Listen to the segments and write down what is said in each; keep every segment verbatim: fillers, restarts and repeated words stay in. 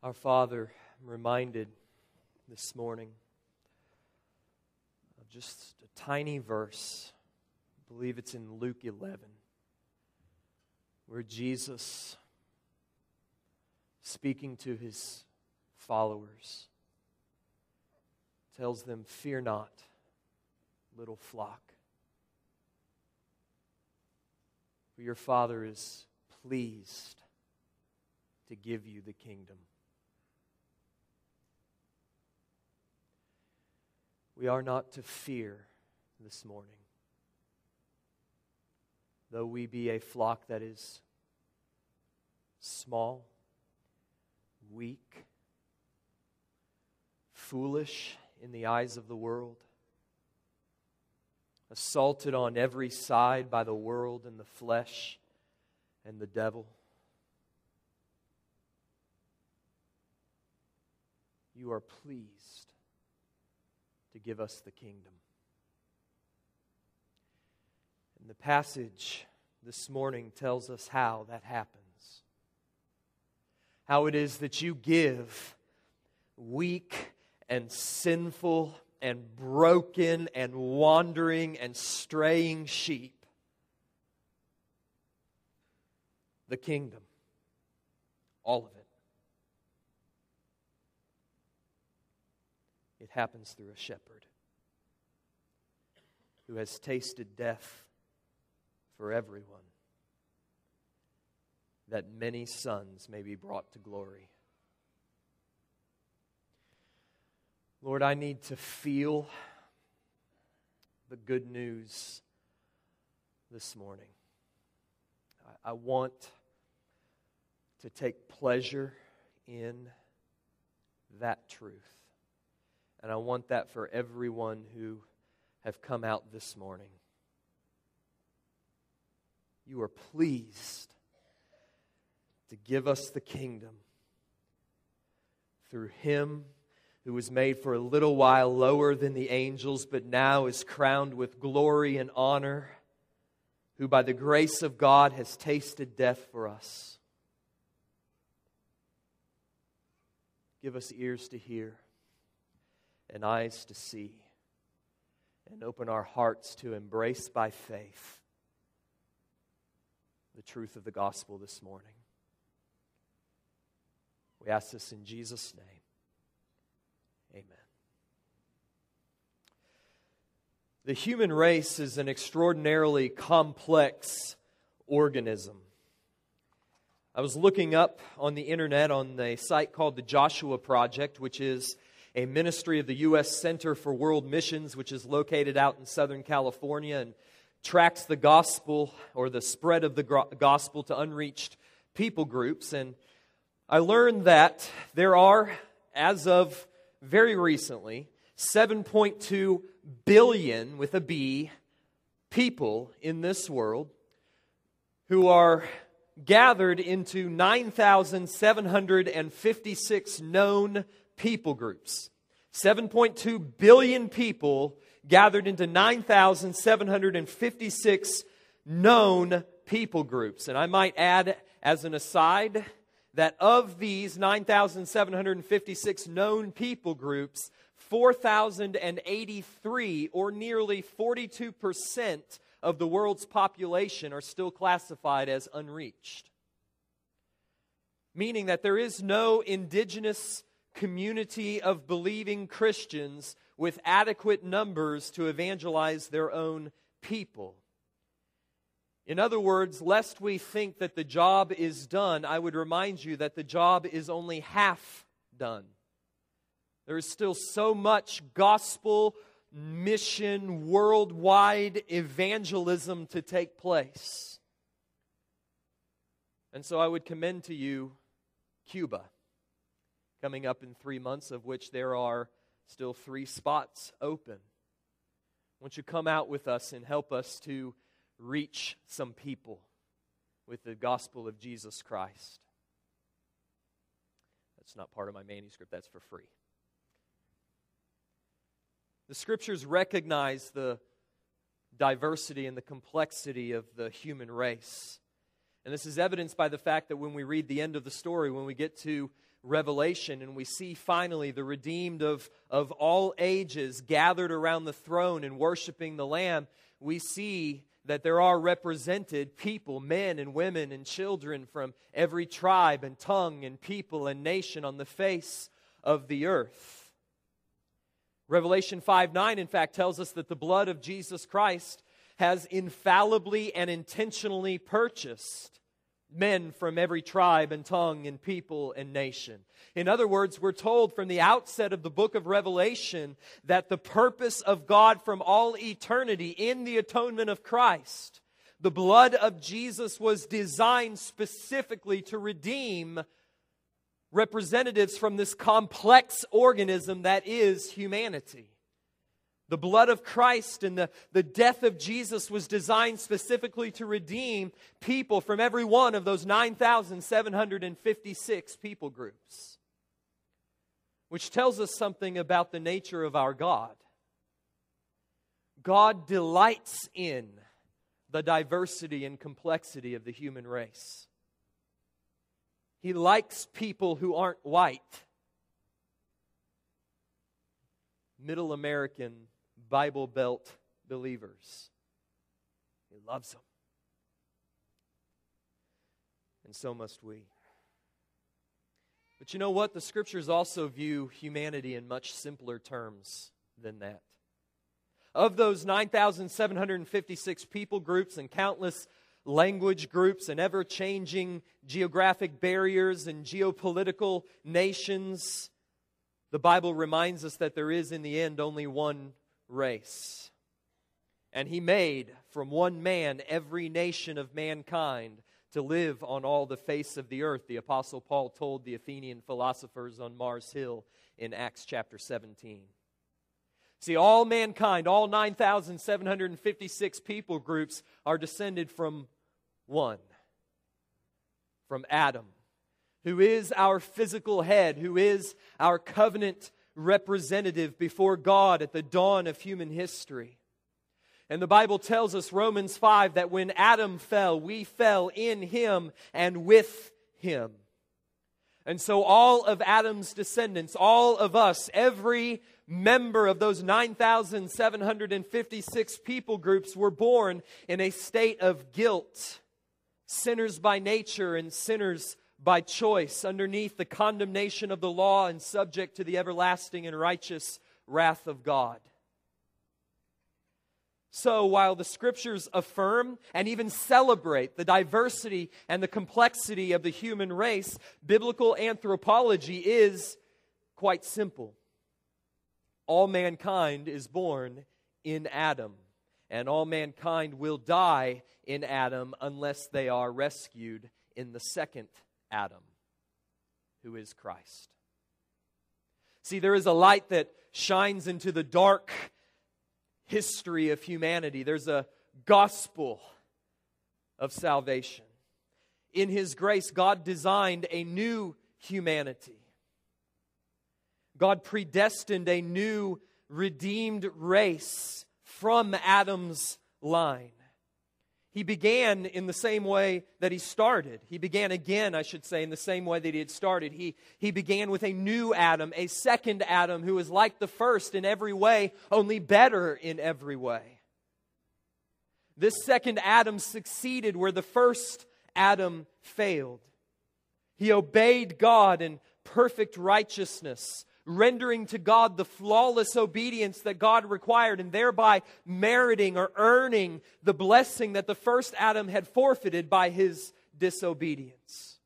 Our Father, I'm reminded this morning of just a tiny verse. I believe it's in Luke eleven, where Jesus, speaking to his followers, tells them, "Fear not, little flock, for your Father is pleased to give you the kingdom." We are not to fear this morning. Though we be a flock that is small, weak, foolish in the eyes of the world, assaulted on every side by the world and the flesh and the devil, you are pleased to give us the kingdom. And the passage this morning tells us how that happens. How it is that you give weak and sinful and broken and wandering and straying sheep the kingdom. All of it. It happens through a shepherd who has tasted death for everyone, that many sons may be brought to glory. Lord, I need to feel the good news this morning. I, I want to take pleasure in that truth. And I want that for everyone who have come out this morning. You are pleased to give us the kingdom through Him who was made for a little while lower than the angels, but now is crowned with glory and honor, who by the grace of God has tasted death for us. Give us ears to hear and eyes to see, and open our hearts to embrace by faith the truth of the gospel this morning. We ask this in Jesus' name. Amen. The human race is an extraordinarily complex organism. I was looking up on the internet on a site called the Joshua Project, which is a ministry of the U S Center for World Missions, which is located out in Southern California and tracks the gospel or the spread of the gospel to unreached people groups. And I learned that there are, as of very recently, seven point two billion, with a B, people in this world who are gathered into nine thousand seven hundred fifty-six known people groups. seven point two billion people gathered into nine thousand seven hundred fifty-six known people groups. And I might add, as an aside, that of these nine thousand seven hundred fifty-six known people groups, four thousand eighty-three, or nearly forty-two percent of the world's population, are still classified as unreached. Meaning that there is no indigenous community of believing Christians with adequate numbers to evangelize their own people. In other words, lest we think that the job is done, I would remind you that the job is only half done. There is still so much gospel, mission, worldwide evangelism to take place. And so I would commend to you Cuba, coming up in three months, of which there are still three spots open. Won't you come out with us and help us to reach some people with the gospel of Jesus Christ. That's not part of my manuscript. That's for free. The Scriptures recognize the diversity and the complexity of the human race. And this is evidenced by the fact that when we read the end of the story, when we get to Revelation, and we see finally the redeemed of, of all ages gathered around the throne and worshiping the Lamb, we see that there are represented people, men and women and children from every tribe and tongue and people and nation on the face of the earth. Revelation five nine, in fact, tells us that the blood of Jesus Christ has infallibly and intentionally purchased men from every tribe and tongue and people and nation. In other words, we're told from the outset of the book of Revelation that the purpose of God from all eternity in the atonement of Christ, the blood of Jesus, was designed specifically to redeem representatives from this complex organism that is humanity. The blood of Christ and the, the death of Jesus was designed specifically to redeem people from every one of those nine thousand seven hundred fifty-six people groups. Which tells us something about the nature of our God. God delights in the diversity and complexity of the human race. He likes people who aren't white. Middle American Bible Belt believers. He loves them. And so must we. But you know what? The Scriptures also view humanity in much simpler terms than that. Of those nine thousand seven hundred fifty-six people groups and countless language groups and ever-changing geographic barriers and geopolitical nations, the Bible reminds us that there is in the end only one race. And He made from one man every nation of mankind to live on all the face of the earth. The Apostle Paul told the Athenian philosophers on Mars Hill in Acts chapter seventeen. See, all mankind, all nine thousand seven hundred fifty-six people groups are descended from one, from Adam, who is our physical head, who is our covenant representative before God at the dawn of human history. And the Bible tells us, Romans five, that when Adam fell, we fell in him and with him. And so all of Adam's descendants, all of us, every member of those nine thousand seven hundred fifty-six people groups were born in a state of guilt, sinners by nature and sinners by choice, underneath the condemnation of the law and subject to the everlasting and righteous wrath of God. So while the Scriptures affirm and even celebrate the diversity and the complexity of the human race, biblical anthropology is quite simple. All mankind is born in Adam, and all mankind will die in Adam unless they are rescued in the second Adam, who is Christ. See, there is a light that shines into the dark history of humanity. There's a gospel of salvation. In His grace, God designed a new humanity. God predestined a new redeemed race from Adam's line. He began in the same way that he started. He began again, I should say, in the same way that he had started. He, he began with a new Adam, a second Adam, who was like the first in every way, only better in every way. This second Adam succeeded where the first Adam failed. He obeyed God in perfect righteousness, rendering to God the flawless obedience that God required, and thereby meriting or earning the blessing that the first Adam had forfeited by his disobedience.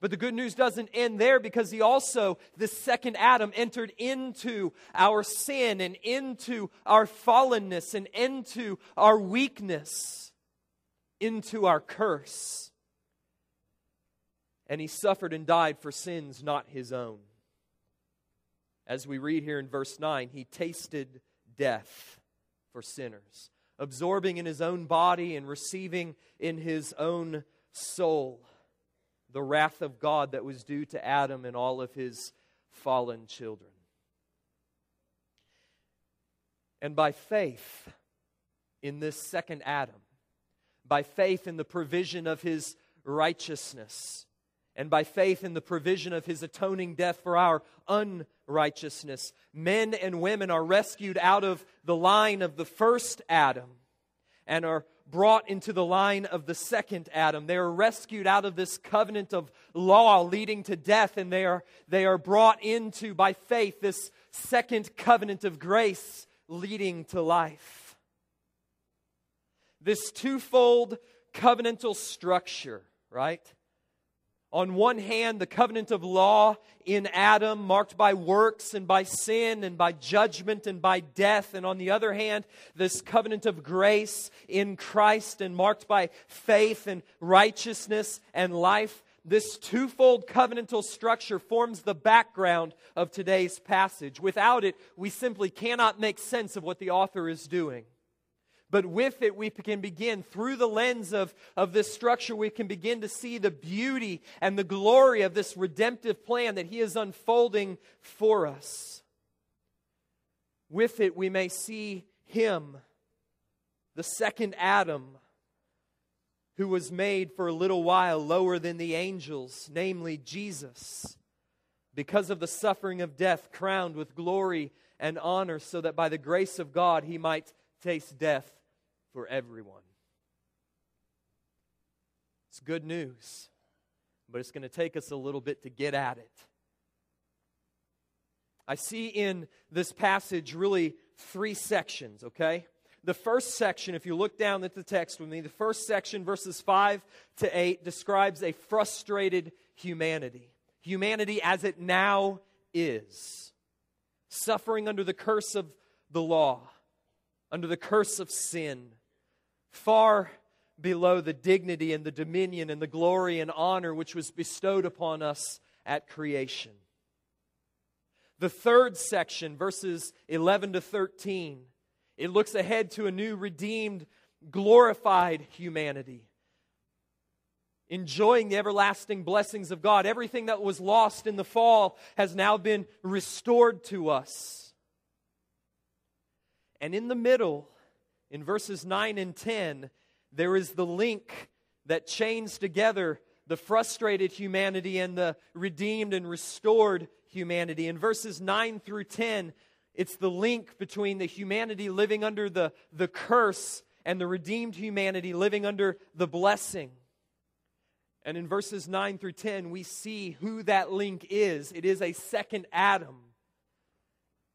But the good news doesn't end there, because he also, the second Adam, entered into our sin and into our fallenness and into our weakness, into our curse. And he suffered and died for sins not his own. As we read here in verse nine, he tasted death for sinners, absorbing in his own body and receiving in his own soul the wrath of God that was due to Adam and all of his fallen children. And by faith in this second Adam, by faith in the provision of his righteousness, and by faith in the provision of his atoning death for our unrighteousness, men and women are rescued out of the line of the first Adam and are brought into the line of the second Adam. They are rescued out of this covenant of law leading to death, and they are, they are brought into, by faith, this second covenant of grace leading to life. This twofold covenantal structure, right? On one hand, the covenant of law in Adam, marked by works and by sin and by judgment and by death. And on the other hand, this covenant of grace in Christ and marked by faith and righteousness and life. This twofold covenantal structure forms the background of today's passage. Without it, we simply cannot make sense of what the author is doing. But with it, we can begin, through the lens of, of this structure, we can begin to see the beauty and the glory of this redemptive plan that he is unfolding for us. With it, we may see him, the second Adam, who was made for a little while lower than the angels, namely Jesus, because of the suffering of death, crowned with glory and honor, so that by the grace of God, he might taste death for everyone. It's good news, but it's going to take us a little bit to get at it. I see in this passage really three sections, okay? The first section, if you look down at the text with me, the first section, verses five to eight, describes a frustrated humanity. Humanity as it now is, suffering under the curse of the law, under the curse of sin, far below the dignity and the dominion and the glory and honor which was bestowed upon us at creation. The third section, verses eleven to thirteen, it looks ahead to a new redeemed, glorified humanity, enjoying the everlasting blessings of God. Everything that was lost in the fall has now been restored to us. And in the middle, in verses nine and ten, there is the link that chains together the frustrated humanity and the redeemed and restored humanity. In verses nine through ten, it's the link between the humanity living under the, the curse and the redeemed humanity living under the blessing. And in verses nine through ten, we see who that link is. It is a second Adam.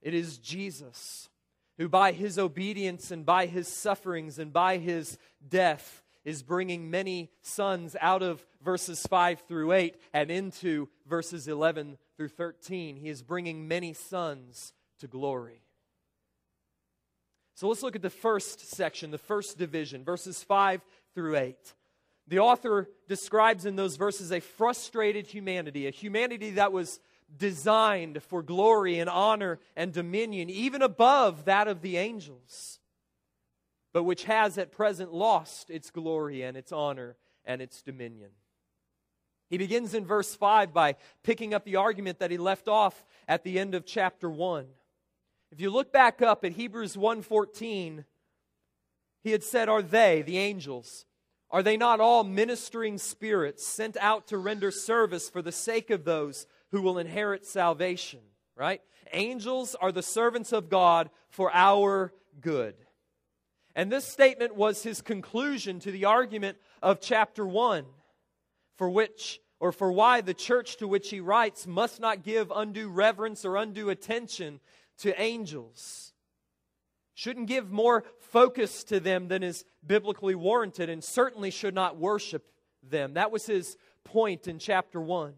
It is Jesus, who by his obedience and by his sufferings and by his death is bringing many sons out of verses five through eight and into verses eleven through thirteen. He is bringing many sons to glory. So let's look at the first section, the first division, verses five through eight. The author describes in those verses a frustrated humanity, a humanity that was designed for glory and honor and dominion, even above that of the angels, but which has at present lost its glory and its honor and its dominion. He begins in verse five by picking up the argument that he left off at the end of chapter one. If you look back up at Hebrews one fourteen, he had said, "Are they, the angels, are they not all ministering spirits sent out to render service for the sake of those who will inherit salvation?" Right? Angels are the servants of God for our good. And this statement was his conclusion to the argument of chapter one, for which, or for why the church to which he writes must not give undue reverence or undue attention to angels. Shouldn't give more focus to them than is biblically warranted, and certainly should not worship them. That was his point in chapter one.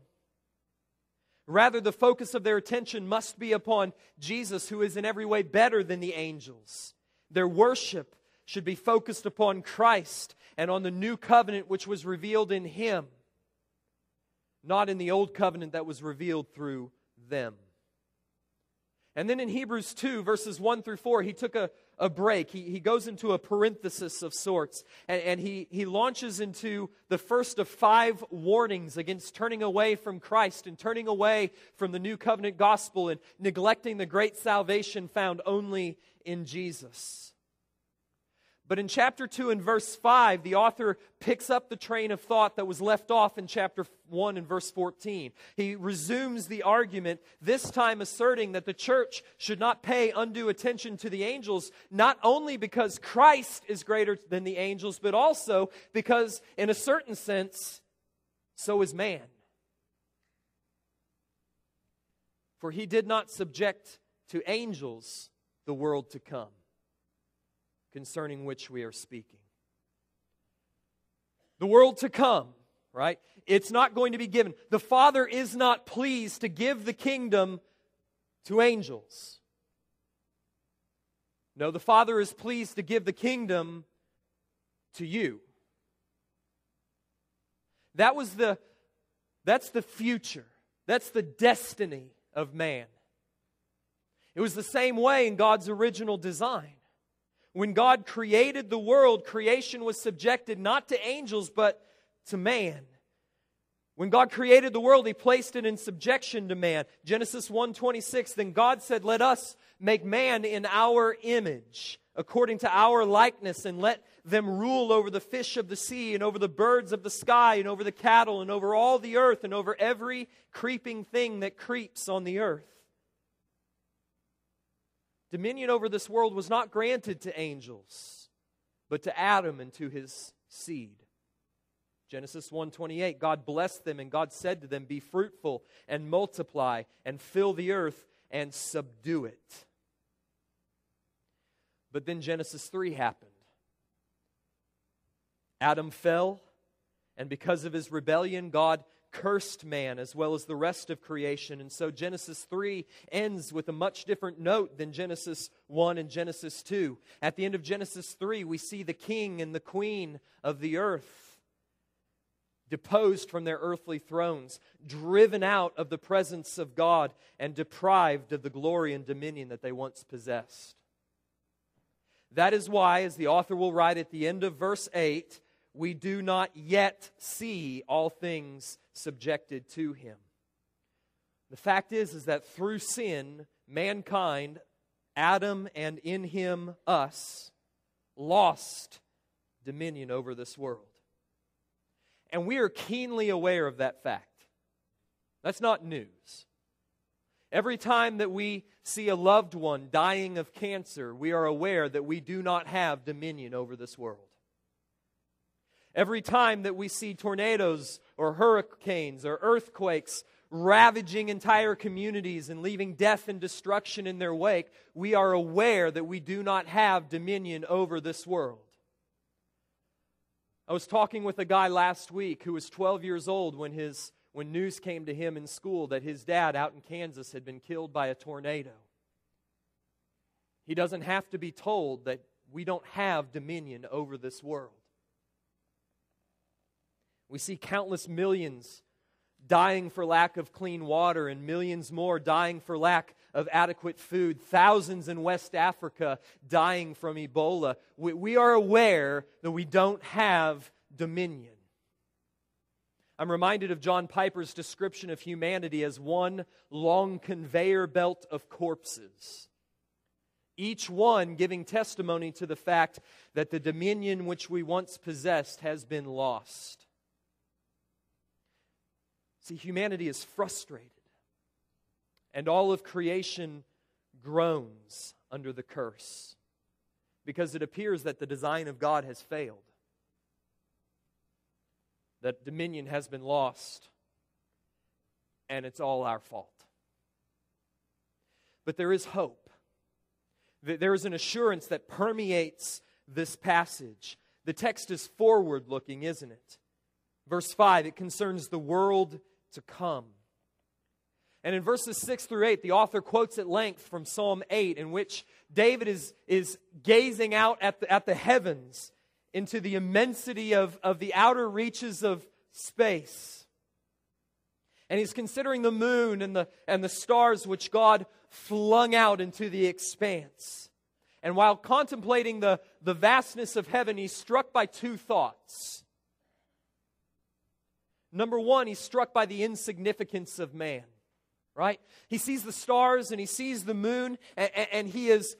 Rather, the focus of their attention must be upon Jesus, who is in every way better than the angels. Their worship should be focused upon Christ and on the new covenant which was revealed in him, not in the old covenant that was revealed through them. And then in Hebrews two, verses one through four, he took a, a break. He, he goes into a parenthesis of sorts, and, and he, he launches into the first of five warnings against turning away from Christ and turning away from the new covenant gospel and neglecting the great salvation found only in Jesus. But in chapter two and verse five, the author picks up the train of thought that was left off in chapter one and verse fourteen. He resumes the argument, this time asserting that the church should not pay undue attention to the angels, not only because Christ is greater than the angels, but also because, in a certain sense, so is man. For he did not subject to angels the world to come, concerning which we are speaking. The world to come, right? It's not going to be given. The Father is not pleased to give the kingdom to angels. No, the Father is pleased to give the kingdom to you. That was the, that's the future. That's the destiny of man. It was the same way in God's original design. When God created the world, creation was subjected not to angels, but to man. When God created the world, He placed it in subjection to man. Genesis one twenty-six, then God said, let us make man in our image, according to our likeness, and let them rule over the fish of the sea, and over the birds of the sky, and over the cattle, and over all the earth, and over every creeping thing that creeps on the earth. Dominion over this world was not granted to angels, but to Adam and to his seed. Genesis one twenty-eight, God blessed them and God said to them, be fruitful and multiply and fill the earth and subdue it. But then Genesis three happened. Adam fell, and because of his rebellion, God cursed man as well as the rest of creation. And so Genesis three ends with a much different note than Genesis one and Genesis two. At the end of Genesis three, we see the king and the queen of the earth deposed from their earthly thrones, driven out of the presence of God, and deprived of the glory and dominion that they once possessed. That is why, as the author will write at the end of verse eight, we do not yet see all things subjected to Him. The fact is, is that through sin, mankind, Adam and in him us, lost dominion over this world. And we are keenly aware of that fact. That's not news. Every time that we see a loved one dying of cancer, we are aware that we do not have dominion over this world. Every time that we see tornadoes or hurricanes or earthquakes ravaging entire communities and leaving death and destruction in their wake, we are aware that we do not have dominion over this world. I was talking with a guy last week who was twelve years old when his when news came to him in school that his dad out in Kansas had been killed by a tornado. He doesn't have to be told that we don't have dominion over this world. We see countless millions dying for lack of clean water and millions more dying for lack of adequate food. Thousands in West Africa dying from Ebola. We, we are aware that we don't have dominion. I'm reminded of John Piper's description of humanity as one long conveyor belt of corpses, each one giving testimony to the fact that the dominion which we once possessed has been lost. See, humanity is frustrated, and all of creation groans under the curse because it appears that the design of God has failed, that dominion has been lost, and it's all our fault. But there is hope. There is an assurance that permeates this passage. The text is forward-looking, isn't it? Verse five, it concerns the world to come. And in verses six through eight, the author quotes at length from Psalm eight, in which David is, is gazing out at the, at the heavens into the immensity of, of the outer reaches of space. And he's considering the moon and the, and the stars which God flung out into the expanse. And while contemplating the, the vastness of heaven, he's struck by two thoughts. Number one, he's struck by the insignificance of man, right? He sees the stars and he sees the moon, and, and he is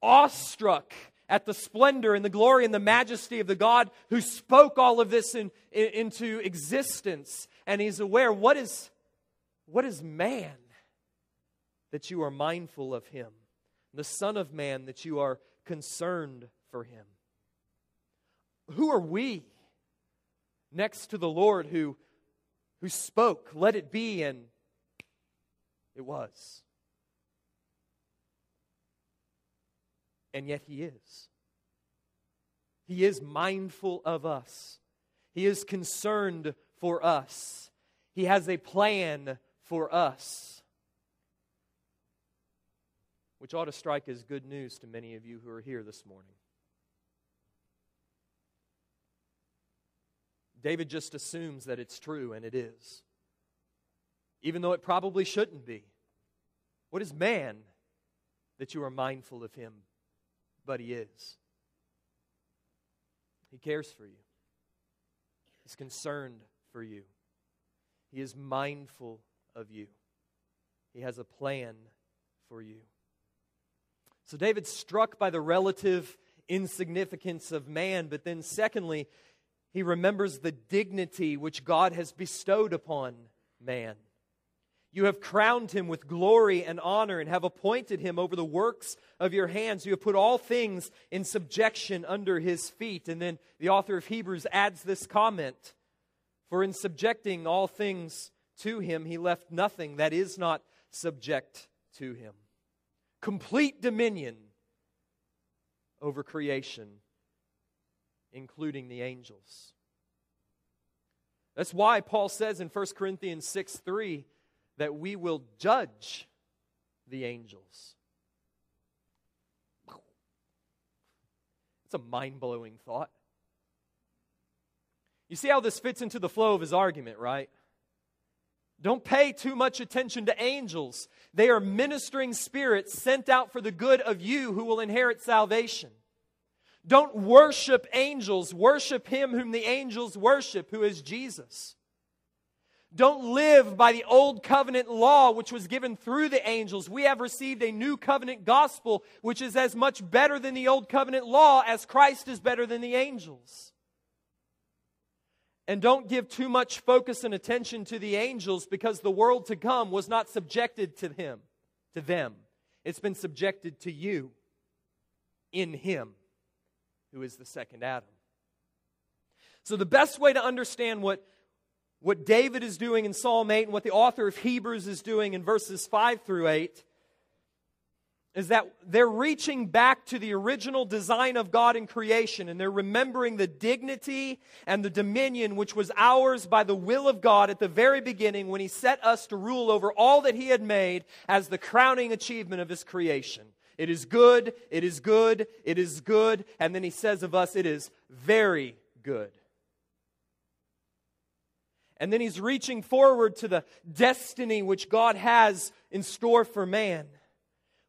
awestruck at the splendor and the glory and the majesty of the God who spoke all of this in, in, into existence. And he's aware, what is, what is man that you are mindful of him? The Son of Man that you are concerned for him. Who are we next to the Lord who, who spoke, let it be, and it was? And yet he is. He is mindful of us. He is concerned for us. He has a plan for us. Which ought to strike as good news to many of you who are here this morning. David just assumes that it's true, and it is. Even though it probably shouldn't be. What is man that you are mindful of him? But he is. He cares for you. He's concerned for you. He is mindful of you. He has a plan for you. So David's struck by the relative insignificance of man, but then secondly, he remembers the dignity which God has bestowed upon man. You have crowned him with glory and honor and have appointed him over the works of your hands. You have put all things in subjection under his feet. And then the author of Hebrews adds this comment. For in subjecting all things to him, he left nothing that is not subject to him. Complete dominion over creation, including the angels. That's why Paul says in First Corinthians six three that we will judge the angels. It's a mind-blowing thought. You see how this fits into the flow of his argument, right? Don't pay too much attention to angels. They are ministering spirits sent out for the good of you who will inherit salvation. Don't worship angels. Worship him whom the angels worship, who is Jesus. Don't live by the old covenant law which was given through the angels. We have received a new covenant gospel which is as much better than the old covenant law as Christ is better than the angels. And don't give too much focus and attention to the angels, because the world to come was not subjected to him, to them. It's been subjected to you in him who is the second Adam. So the best way to understand what, what David is doing in Psalm eight and what the author of Hebrews is doing in verses five through eight is that they're reaching back to the original design of God in creation, and they're remembering the dignity and the dominion which was ours by the will of God at the very beginning when he set us to rule over all that he had made as the crowning achievement of his creation. It is good, it is good, it is good, and then he says of us, it is very good. And then he's reaching forward to the destiny which God has in store for man,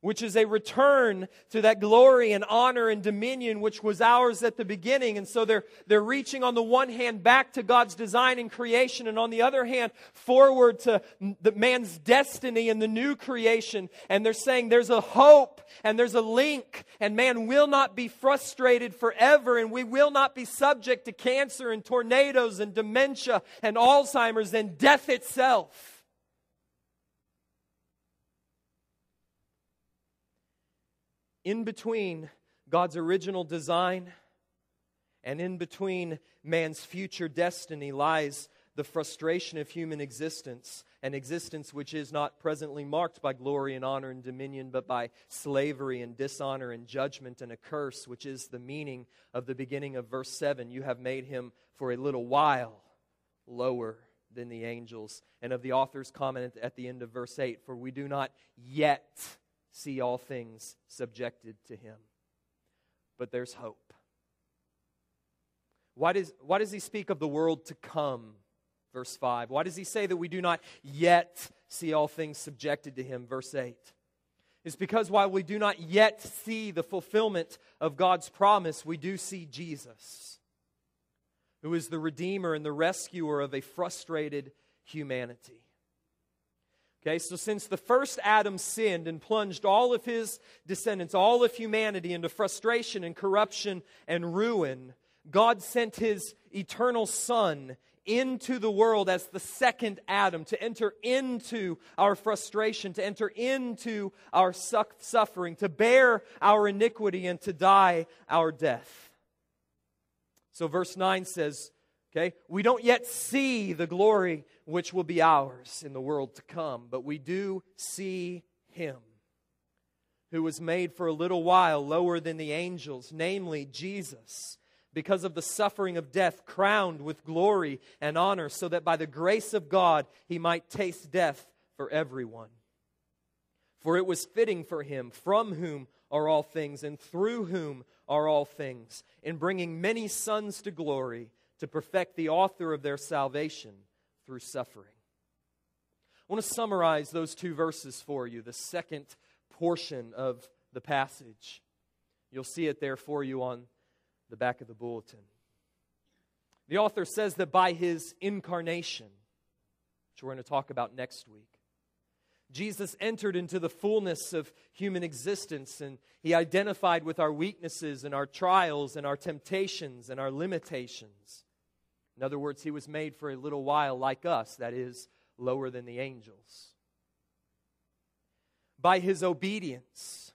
which is a return to that glory and honor and dominion which was ours at the beginning. And so they're, they're reaching on the one hand back to God's design and creation, and on the other hand forward to the man's destiny and the new creation. And they're saying there's a hope and there's a link, and man will not be frustrated forever, and we will not be subject to cancer and tornadoes and dementia and Alzheimer's and death itself. In between God's original design and in between man's future destiny lies the frustration of human existence, an existence which is not presently marked by glory and honor and dominion, but by slavery and dishonor and judgment and a curse, which is the meaning of the beginning of verse seven. You have made him for a little while lower than the angels. And of the author's comment at the end of verse eight, for we do not yet see all things subjected to him. But there's hope. Why does, why does he speak of the world to come? Verse five. Why does he say that we do not yet see all things subjected to him? Verse eight. It's because while we do not yet see the fulfillment of God's promise, we do see Jesus, who is the Redeemer and the Rescuer of a frustrated humanity. Okay, so since the first Adam sinned and plunged all of his descendants, all of humanity, into frustration and corruption and ruin, God sent His eternal Son into the world as the second Adam to enter into our frustration, to enter into our suffering, to bear our iniquity, and to die our death. So verse nine says, okay, we don't yet see the glory which will be ours in the world to come, but we do see Him who was made for a little while lower than the angels, namely Jesus, because of the suffering of death, crowned with glory and honor, so that by the grace of God He might taste death for everyone. For it was fitting for Him, from whom are all things and through whom are all things, in bringing many sons to glory, to perfect the author of their salvation through suffering. I want to summarize those two verses for you, the second portion of the passage. You'll see it there for you on the back of the bulletin. The author says that by His incarnation, which we're going to talk about next week, Jesus entered into the fullness of human existence, and He identified with our weaknesses and our trials and our temptations and our limitations. In other words, He was made for a little while like us, that is, lower than the angels. By His obedience,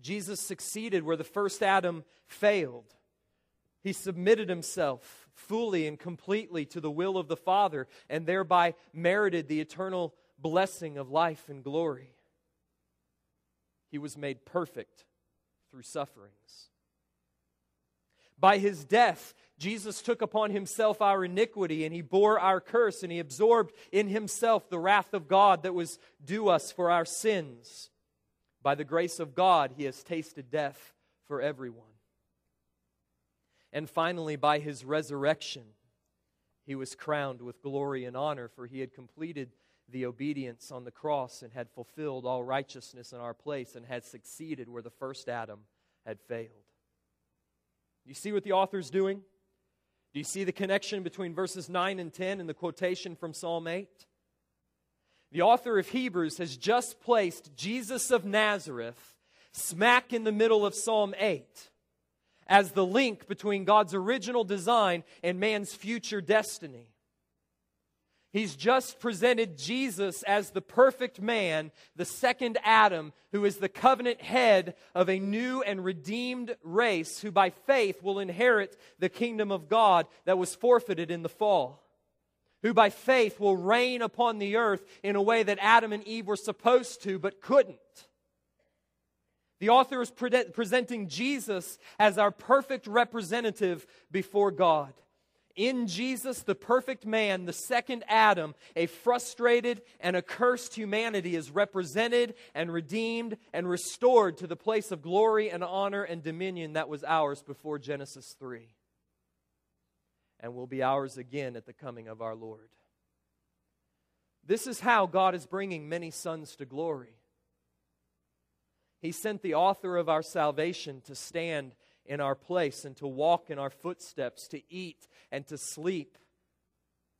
Jesus succeeded where the first Adam failed. He submitted Himself fully and completely to the will of the Father, and thereby merited the eternal blessing of life and glory. He was made perfect through sufferings. By His death, Jesus took upon Himself our iniquity, and He bore our curse, and He absorbed in Himself the wrath of God that was due us for our sins. By the grace of God, He has tasted death for everyone. And finally, by His resurrection, He was crowned with glory and honor, for He had completed the obedience on the cross and had fulfilled all righteousness in our place and had succeeded where the first Adam had failed. Do you see what the author's doing? Do you see the connection between verses nine and ten and the quotation from Psalm eight? The author of Hebrews has just placed Jesus of Nazareth smack in the middle of Psalm eight as the link between God's original design and man's future destiny. He's just presented Jesus as the perfect man, the second Adam, who is the covenant head of a new and redeemed race who by faith will inherit the kingdom of God that was forfeited in the fall, who by faith will reign upon the earth in a way that Adam and Eve were supposed to but couldn't. The author is pre- presenting Jesus as our perfect representative before God. In Jesus, the perfect man, the second Adam, a frustrated and accursed humanity is represented and redeemed and restored to the place of glory and honor and dominion that was ours before Genesis three. And will be ours again at the coming of our Lord. This is how God is bringing many sons to glory. He sent the author of our salvation to stand in our place and to walk in our footsteps, to eat and to sleep,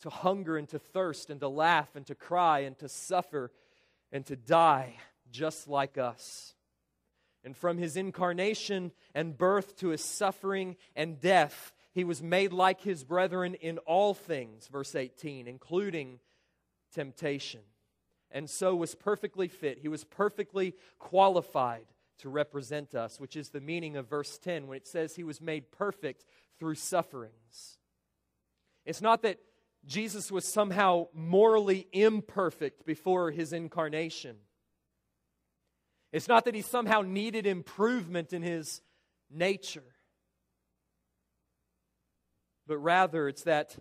to hunger and to thirst and to laugh and to cry and to suffer and to die just like us. And from His incarnation and birth to His suffering and death, He was made like His brethren in all things, verse eighteen, including temptation. And so was perfectly fit. He was perfectly qualified to represent us, which is the meaning of verse ten when it says He was made perfect through sufferings. It's not that Jesus was somehow morally imperfect before His incarnation. It's not that He somehow needed improvement in His nature. But rather, it's that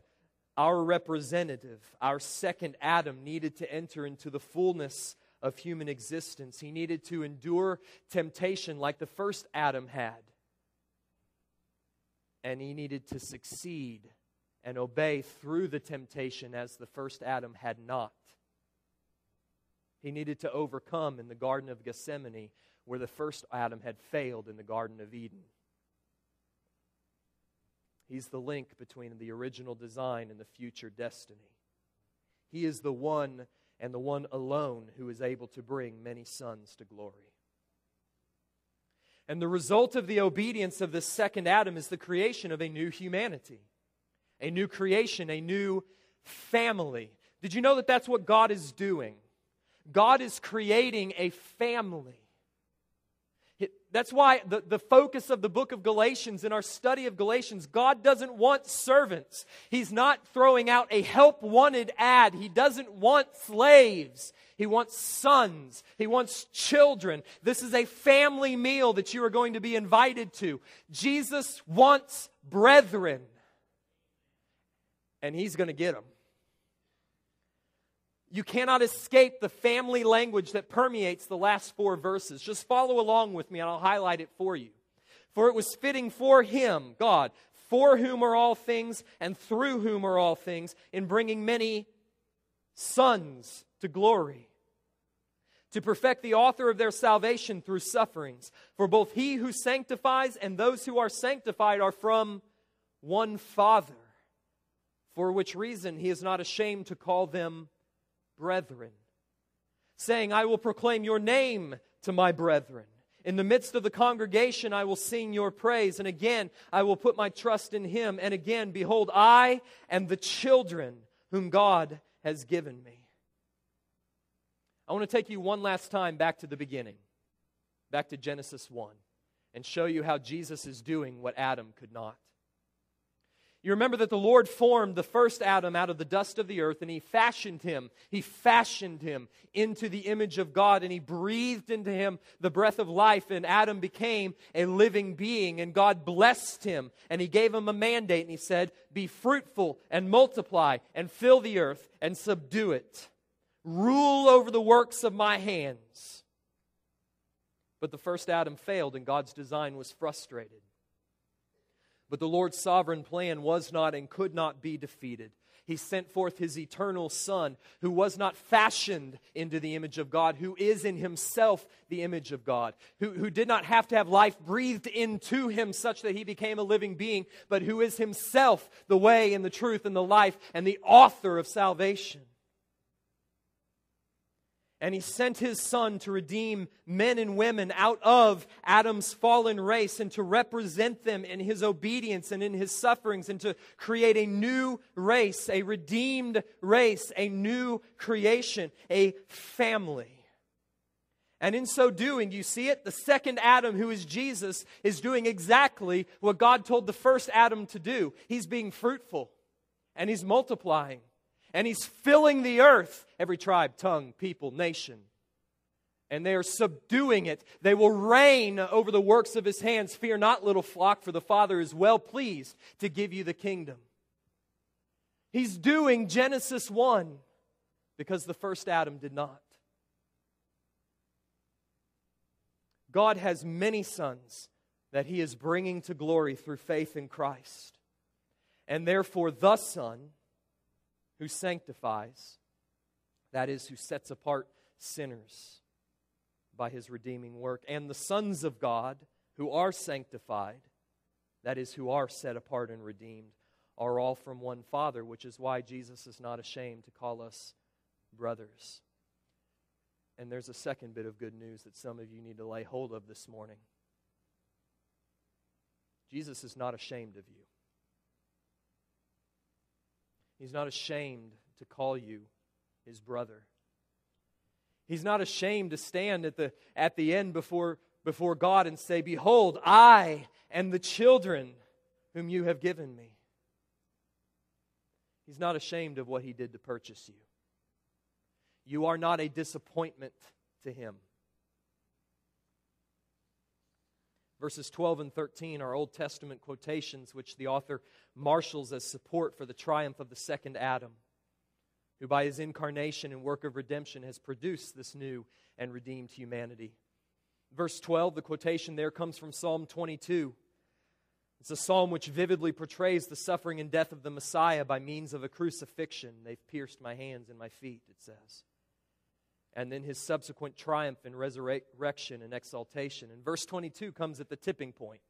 our representative, our second Adam, needed to enter into the fullness of of human existence. He needed to endure temptation like the first Adam had. And He needed to succeed and obey through the temptation as the first Adam had not. He needed to overcome in the Garden of Gethsemane where the first Adam had failed in the Garden of Eden. He's the link between the original design and the future destiny. He is the one and the one alone who is able to bring many sons to glory. And the result of the obedience of this second Adam is the creation of a new humanity, a new creation, a new family. Did you know that that's what God is doing? God is creating a family. That's why the, the focus of the book of Galatians, in our study of Galatians, God doesn't want servants. He's not throwing out a help-wanted ad. He doesn't want slaves. He wants sons. He wants children. This is a family meal that you are going to be invited to. Jesus wants brethren, and He's going to get them. You cannot escape the family language that permeates the last four verses. Just follow along with me and I'll highlight it for you. For it was fitting for Him, God, for whom are all things and through whom are all things, in bringing many sons to glory, to perfect the author of their salvation through sufferings. For both He who sanctifies and those who are sanctified are from one Father, for which reason He is not ashamed to call them brethren, saying, I will proclaim your name to my brethren. In the midst of the congregation, I will sing your praise. And again, I will put my trust in Him. And again, behold, I am the children whom God has given me. I want to take you one last time back to the beginning, back to Genesis one, and show you how Jesus is doing what Adam could not. You remember that the Lord formed the first Adam out of the dust of the earth, and He fashioned him. He fashioned him into the image of God, and He breathed into him the breath of life, and Adam became a living being, and God blessed him, and He gave him a mandate, and He said, be fruitful and multiply and fill the earth and subdue it. Rule over the works of my hands. But the first Adam failed, and God's design was frustrated. But the Lord's sovereign plan was not and could not be defeated. He sent forth His eternal Son, who was not fashioned into the image of God, who is in Himself the image of God, who, who did not have to have life breathed into Him such that He became a living being, but who is Himself the way and the truth and the life and the author of salvation. And He sent His Son to redeem men and women out of Adam's fallen race and to represent them in His obedience and in His sufferings and to create a new race, a redeemed race, a new creation, a family. And in so doing, you see it, the second Adam, who is Jesus, is doing exactly what God told the first Adam to do. He's being fruitful and He's multiplying. And He's filling the earth, every tribe, tongue, people, nation. And they are subduing it. They will reign over the works of His hands. Fear not, little flock, for the Father is well pleased to give you the kingdom. He's doing Genesis one because the first Adam did not. God has many sons that He is bringing to glory through faith in Christ. And therefore, the Son, who sanctifies, that is, who sets apart sinners by His redeeming work, and the sons of God, who are sanctified, that is, who are set apart and redeemed, are all from one Father, which is why Jesus is not ashamed to call us brothers. And there's a second bit of good news that some of you need to lay hold of this morning. Jesus is not ashamed of you. He's not ashamed to call you His brother. He's not ashamed to stand at the at the end before, before God and say, behold, I am the children whom you have given me. He's not ashamed of what He did to purchase you. You are not a disappointment to Him. Verses twelve and thirteen are Old Testament quotations which the author marshals as support for the triumph of the second Adam, who by His incarnation and work of redemption has produced this new and redeemed humanity. Verse twelve, the quotation there comes from Psalm twenty-two. It's a psalm which vividly portrays the suffering and death of the Messiah by means of a crucifixion. They've pierced my hands and my feet, it says. And then His subsequent triumph and resurrection and exaltation. And verse twenty-two comes at the tipping point.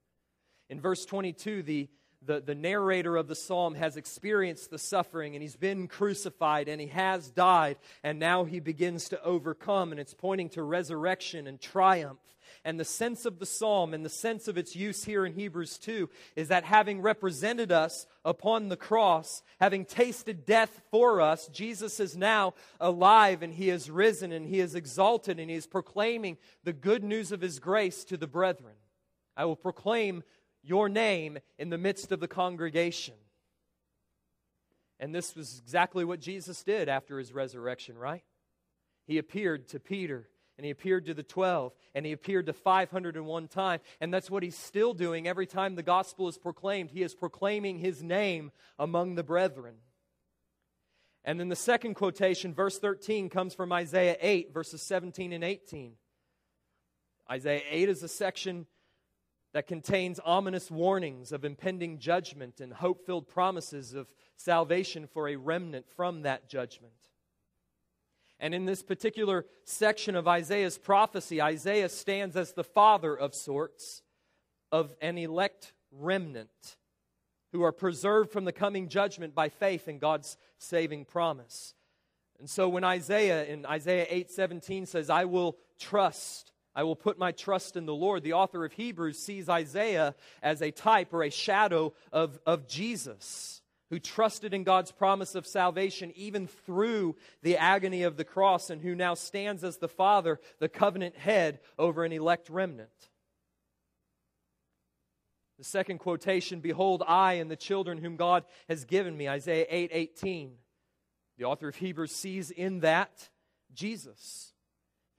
In verse twenty-two, the, the, the narrator of the psalm has experienced the suffering, and he's been crucified, and he has died, and now he begins to overcome, and it's pointing to resurrection and triumph. And the sense of the psalm and the sense of its use here in Hebrews two is that having represented us upon the cross, having tasted death for us, Jesus is now alive and he is risen and he is exalted and he is proclaiming the good news of his grace to the brethren. I will proclaim your name in the midst of the congregation. And this was exactly what Jesus did after his resurrection, right? He appeared to Peter. And he appeared to the twelve, and he appeared to five hundred one times. And that's what he's still doing every time the gospel is proclaimed. He is proclaiming his name among the brethren. And then the second quotation, verse thirteen, comes from Isaiah eight, verses seventeen and eighteen. Isaiah eight is a section that contains ominous warnings of impending judgment and hope-filled promises of salvation for a remnant from that judgment. And in this particular section of Isaiah's prophecy, Isaiah stands as the father of sorts of an elect remnant who are preserved from the coming judgment by faith in God's saving promise. And so when Isaiah in Isaiah eight seventeen says, I will trust, I will put my trust in the Lord, the author of Hebrews sees Isaiah as a type or a shadow of, of Jesus, who trusted in God's promise of salvation even through the agony of the cross, and who now stands as the Father, the covenant head, over an elect remnant. The second quotation, behold, I and the children whom God has given me, Isaiah eight eighteen. The author of Hebrews sees in that Jesus,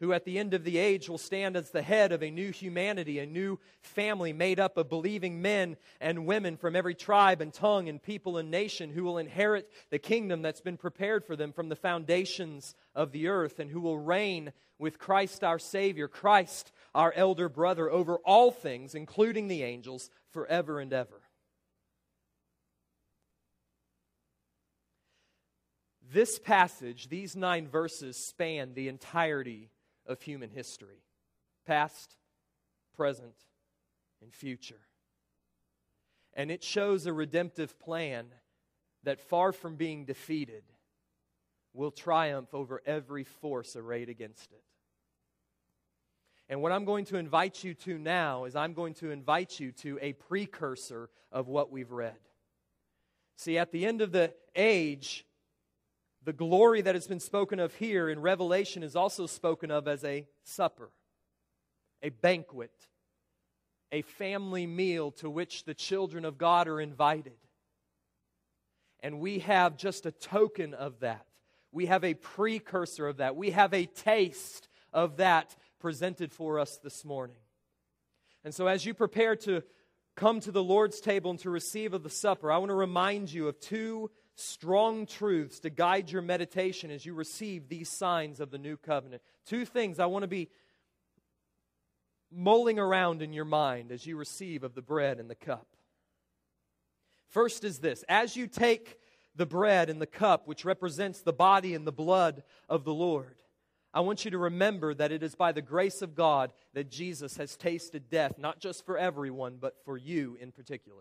who at the end of the age will stand as the head of a new humanity, a new family made up of believing men and women from every tribe and tongue and people and nation, who will inherit the kingdom that's been prepared for them from the foundations of the earth, and who will reign with Christ our Savior, Christ our elder brother, over all things, including the angels, forever and ever. This passage, these nine verses, span the entirety of human history, past, present, and future. And it shows a redemptive plan that, far from being defeated, will triumph over every force arrayed against it. And what I'm going to invite you to now is I'm going to invite you to a precursor of what we've read. See, at the end of the age, the glory that has been spoken of here in Revelation is also spoken of as a supper, a banquet, a family meal to which the children of God are invited. And we have just a token of that. We have a precursor of that. We have a taste of that presented for us this morning. And so as you prepare to come to the Lord's table and to receive of the supper, I want to remind you of two strong truths to guide your meditation as you receive these signs of the new covenant. Two things I want to be mulling around in your mind as you receive of the bread and the cup. First is this: as you take the bread and the cup, which represents the body and the blood of the Lord, I want you to remember that it is by the grace of God that Jesus has tasted death, not just for everyone, but for you in particular.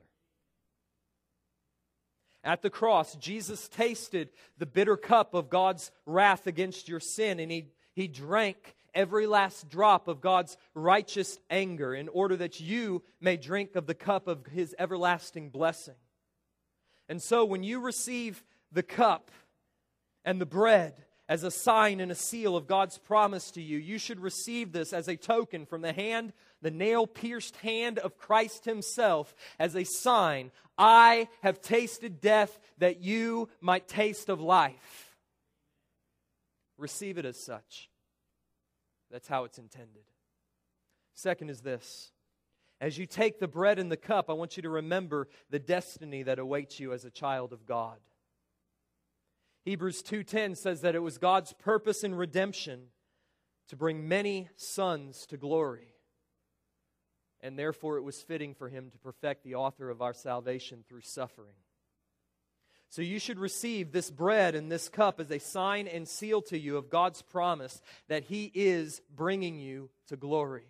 At the cross, Jesus tasted the bitter cup of God's wrath against your sin, and he, he drank every last drop of God's righteous anger in order that you may drink of the cup of His everlasting blessing. And so when you receive the cup and the bread as a sign and a seal of God's promise to you, you should receive this as a token from the hand, the nail-pierced hand of Christ Himself, as a sign: I have tasted death that you might taste of life. Receive it as such. That's how it's intended. Second is this: as you take the bread and the cup, I want you to remember the destiny that awaits you as a child of God. Hebrews two ten says that it was God's purpose in redemption to bring many sons to glory, and therefore it was fitting for Him to perfect the author of our salvation through suffering. So you should receive this bread and this cup as a sign and seal to you of God's promise that He is bringing you to glory.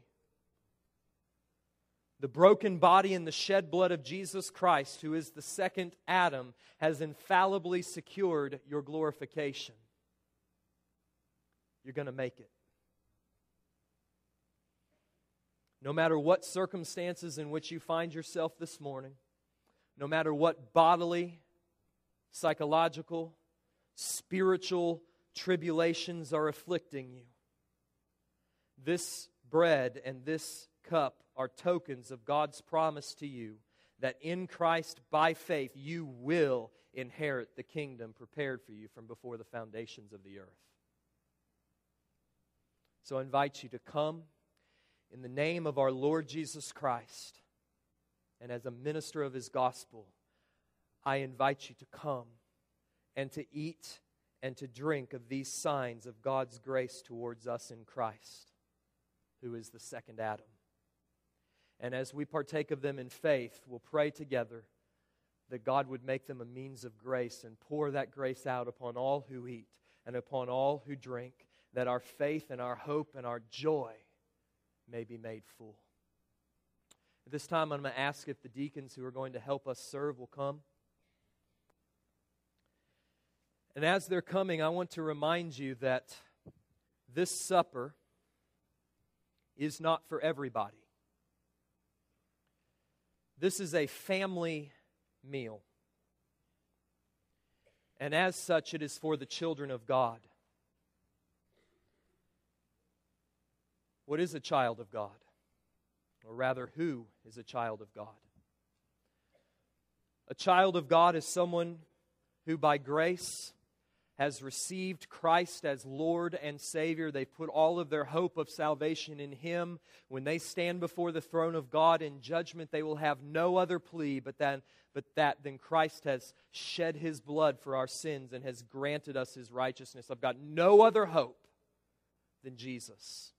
The broken body and the shed blood of Jesus Christ, who is the second Adam, has infallibly secured your glorification. You're going to make it. No matter what circumstances in which you find yourself this morning, no matter what bodily, psychological, spiritual tribulations are afflicting you, this bread and this cup are tokens of God's promise to you that in Christ, by faith, you will inherit the kingdom prepared for you from before the foundations of the earth. So I invite you to come in the name of our Lord Jesus Christ, and as a minister of His gospel, I invite you to come and to eat and to drink of these signs of God's grace towards us in Christ, who is the second Adam. And as we partake of them in faith, we'll pray together that God would make them a means of grace and pour that grace out upon all who eat and upon all who drink, that our faith and our hope and our joy may be made full. At this time, I'm going to ask if the deacons who are going to help us serve will come. And as they're coming, I want to remind you that this supper is not for everybody. This is a family meal. And as such, it is for the children of God. What is a child of God? Or rather, who is a child of God? A child of God is someone who by grace has received Christ as Lord and Savior. They've put all of their hope of salvation in Him. When they stand before the throne of God in judgment, they will have no other plea but that, but that then Christ has shed His blood for our sins and has granted us His righteousness. I've got no other hope than Jesus.